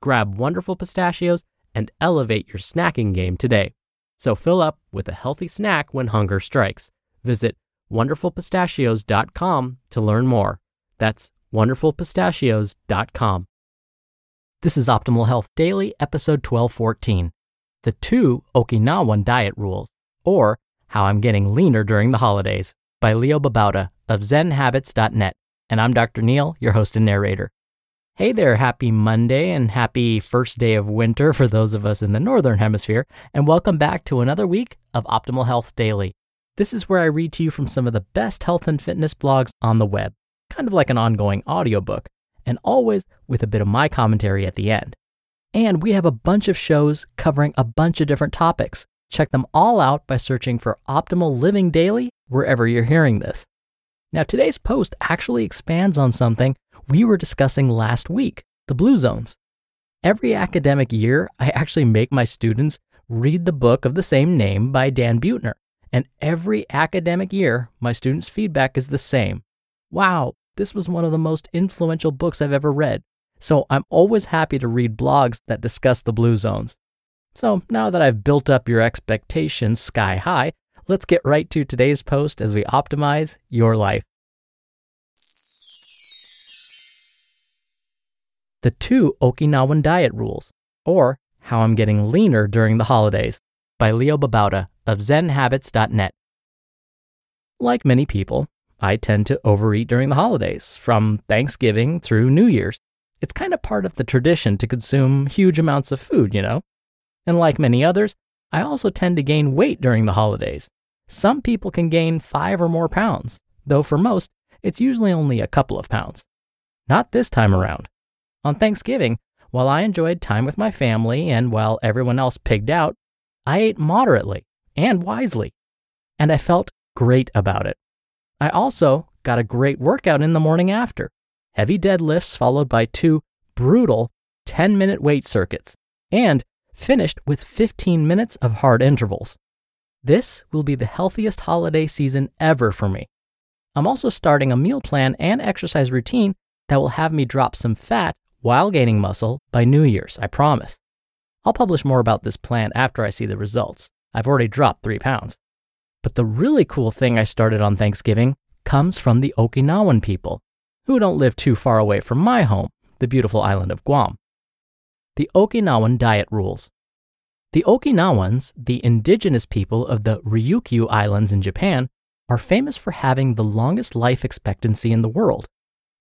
Grab Wonderful Pistachios and elevate your snacking game today. So fill up with a healthy snack when hunger strikes. Visit wonderfulpistachios.com to learn more. That's wonderfulpistachios.com. This is Optimal Health Daily, episode 1214, The 2 Okinawan Diet Rules, or How I'm Getting Leaner During the Holidays, by Leo Babauta of zenhabits.net, and I'm Dr. Neil, your host and narrator. Hey there, happy Monday and happy first day of winter for those of us in the Northern Hemisphere, and welcome back to another week of Optimal Health Daily. This is where I read to you from some of the best health and fitness blogs on the web, kind of like an ongoing audiobook, and always with a bit of my commentary at the end. And we have a bunch of shows covering a bunch of different topics. Check them all out by searching for Optimal Living Daily wherever you're hearing this. Now, today's post actually expands on something we were discussing last week, the Blue Zones. Every academic year, I actually make my students read the book of the same name by Dan Buettner. And every academic year, my students' feedback is the same. Wow. This was one of the most influential books I've ever read, so I'm always happy to read blogs that discuss the Blue Zones. So now that I've built up your expectations sky high, let's get right to today's post as we optimize your life. The 2 Okinawan Diet Rules, or How I'm Getting Leaner During the Holidays, by Leo Babauta of zenhabits.net. Like many people, I tend to overeat during the holidays, from Thanksgiving through New Year's. It's kind of part of the tradition to consume huge amounts of food, you know? And like many others, I also tend to gain weight during the holidays. Some people can gain 5 or more pounds, though for most, it's usually only a couple of pounds. Not this time around. On Thanksgiving, while I enjoyed time with my family and while everyone else pigged out, I ate moderately and wisely, and I felt great about it. I also got a great workout in the morning after. Heavy deadlifts followed by 2 brutal 10-minute weight circuits and finished with 15 minutes of hard intervals. This will be the healthiest holiday season ever for me. I'm also starting a meal plan and exercise routine that will have me drop some fat while gaining muscle by New Year's, I promise. I'll publish more about this plan after I see the results. I've already dropped 3 pounds. But the really cool thing I started on Thanksgiving comes from the Okinawan people, who don't live too far away from my home, the beautiful island of Guam. The Okinawan Diet Rules. The Okinawans, the indigenous people of the Ryukyu Islands in Japan, are famous for having the longest life expectancy in the world.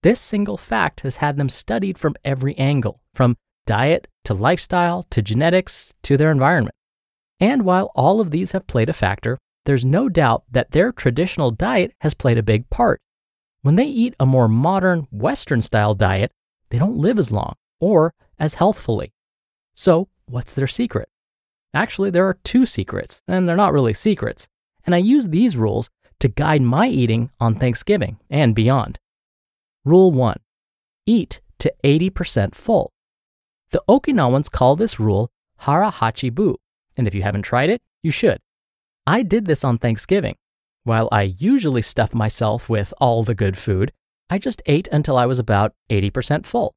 This single fact has had them studied from every angle, from diet to lifestyle to genetics to their environment. And while all of these have played a factor, there's no doubt that their traditional diet has played a big part. When they eat a more modern Western-style diet, they don't live as long or as healthfully. So what's their secret? Actually, there are 2 secrets, and they're not really secrets. And I use these rules to guide my eating on Thanksgiving and beyond. Rule 1. Eat to 80% full. The Okinawans call this rule hara hachi bu, and if you haven't tried it, you should. I did this on Thanksgiving. While I usually stuff myself with all the good food, I just ate until I was about 80% full.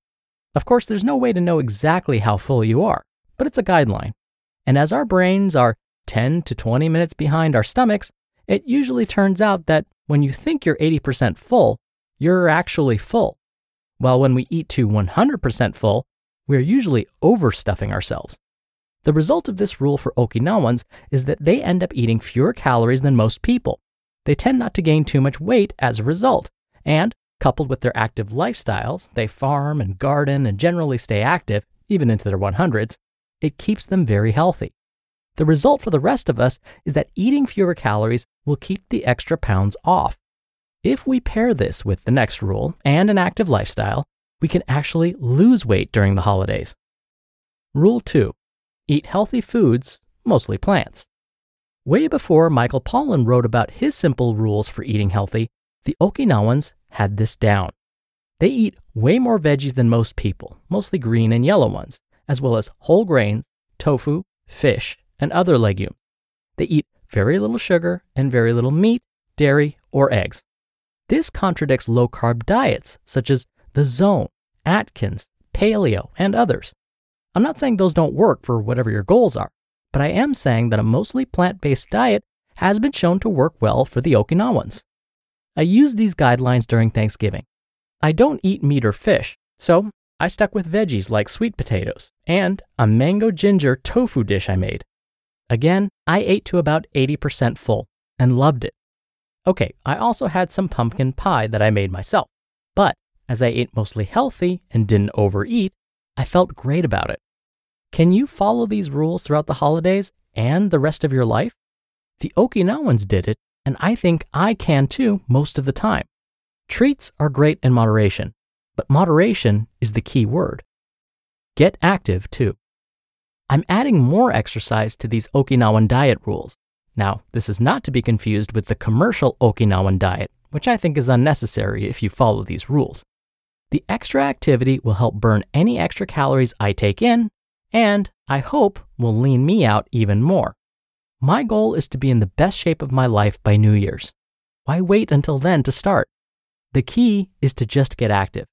Of course, there's no way to know exactly how full you are, but it's a guideline. And as our brains are 10 to 20 minutes behind our stomachs, it usually turns out that when you think you're 80% full, you're actually full. While when we eat to 100% full, we're usually overstuffing ourselves. The result of this rule for Okinawans is that they end up eating fewer calories than most people. They tend not to gain too much weight as a result, and coupled with their active lifestyles, they farm and garden and generally stay active, even into their 100s, it keeps them very healthy. The result for the rest of us is that eating fewer calories will keep the extra pounds off. If we pair this with the next rule and an active lifestyle, we can actually lose weight during the holidays. Rule 2. Eat healthy foods, mostly plants. Way before Michael Pollan wrote about his simple rules for eating healthy, the Okinawans had this down. They eat way more veggies than most people, mostly green and yellow ones, as well as whole grains, tofu, fish, and other legumes. They eat very little sugar and very little meat, dairy, or eggs. This contradicts low-carb diets such as The Zone, Atkins, Paleo, and others. I'm not saying those don't work for whatever your goals are, but I am saying that a mostly plant-based diet has been shown to work well for the Okinawans. I used these guidelines during Thanksgiving. I don't eat meat or fish, so I stuck with veggies like sweet potatoes and a mango ginger tofu dish I made. Again, I ate to about 80% full and loved it. Okay, I also had some pumpkin pie that I made myself, but as I ate mostly healthy and didn't overeat, I felt great about it. Can you follow these rules throughout the holidays and the rest of your life? The Okinawans did it, and I think I can too most of the time. Treats are great in moderation, but moderation is the key word. Get active too. I'm adding more exercise to these Okinawan diet rules. Now, this is not to be confused with the commercial Okinawan diet, which I think is unnecessary if you follow these rules. The extra activity will help burn any extra calories I take in, and I hope will lean me out even more. My goal is to be in the best shape of my life by New Year's. Why wait until then to start? The key is to just get active.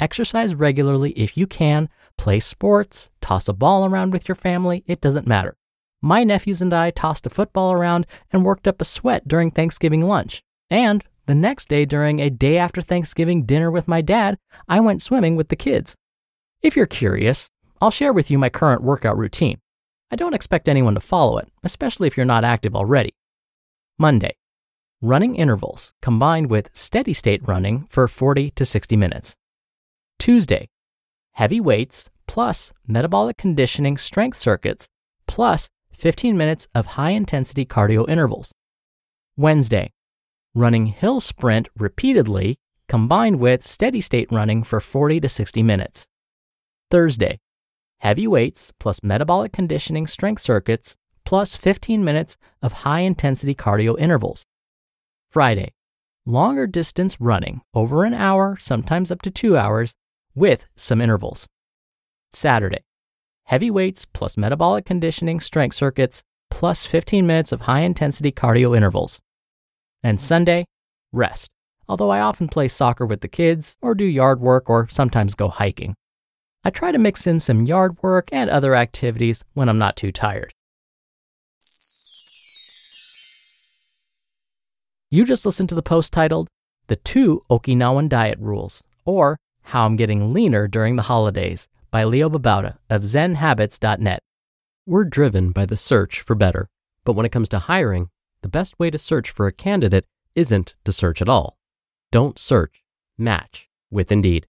Exercise regularly if you can, play sports, toss a ball around with your family, it doesn't matter. My nephews and I tossed a football around and worked up a sweat during Thanksgiving lunch. And the next day during a day after Thanksgiving dinner with my dad, I went swimming with the kids. If you're curious, I'll share with you my current workout routine. I don't expect anyone to follow it, especially if you're not active already. Monday, running intervals combined with steady state running for 40 to 60 minutes. Tuesday, heavy weights plus metabolic conditioning strength circuits plus 15 minutes of high-intensity cardio intervals. Wednesday, running hill sprint repeatedly combined with steady-state running for 40 to 60 minutes. Thursday, heavy weights plus metabolic conditioning strength circuits plus 15 minutes of high-intensity cardio intervals. Friday, longer distance running over an hour, sometimes up to 2 hours, with some intervals. Saturday, heavy weights plus metabolic conditioning strength circuits plus 15 minutes of high-intensity cardio intervals. And Sunday, rest, although I often play soccer with the kids or do yard work or sometimes go hiking. I try to mix in some yard work and other activities when I'm not too tired. You just listened to the post titled, The 2 Okinawan Diet Rules, or How I'm Getting Leaner During the Holidays, by Leo Babauta of zenhabits.net. We're driven by the search for better, but when it comes to hiring, the best way to search for a candidate isn't to search at all. Don't search, match with Indeed.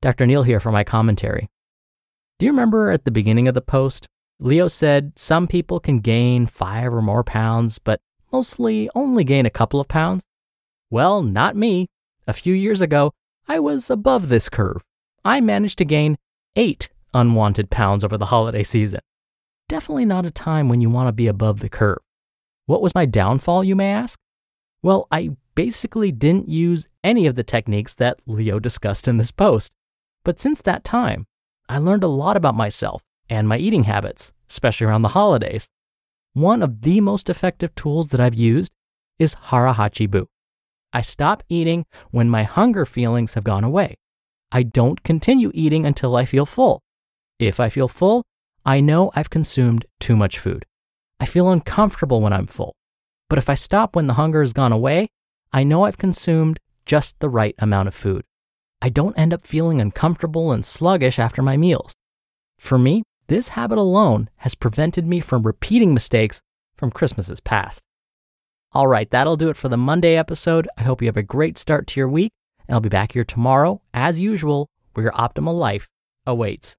Dr. Neil here for my commentary. Do you remember at the beginning of the post, Leo said some people can gain 5 or more pounds, but mostly only gain a couple of pounds? Well, not me. A few years ago, I was above this curve. I managed to gain 8 unwanted pounds over the holiday season. Definitely not a time when you want to be above the curve. What was my downfall, you may ask? Well, I basically didn't use any of the techniques that Leo discussed in this post. But since that time, I learned a lot about myself and my eating habits, especially around the holidays. One of the most effective tools that I've used is hara hachi bu. I stop eating when my hunger feelings have gone away. I don't continue eating until I feel full. If I feel full, I know I've consumed too much food. I feel uncomfortable when I'm full. But if I stop when the hunger has gone away, I know I've consumed just the right amount of food. I don't end up feeling uncomfortable and sluggish after my meals. For me, this habit alone has prevented me from repeating mistakes from Christmases past. All right, that'll do it for the Monday episode. I hope you have a great start to your week, and I'll be back here tomorrow, as usual, where your optimal life awaits.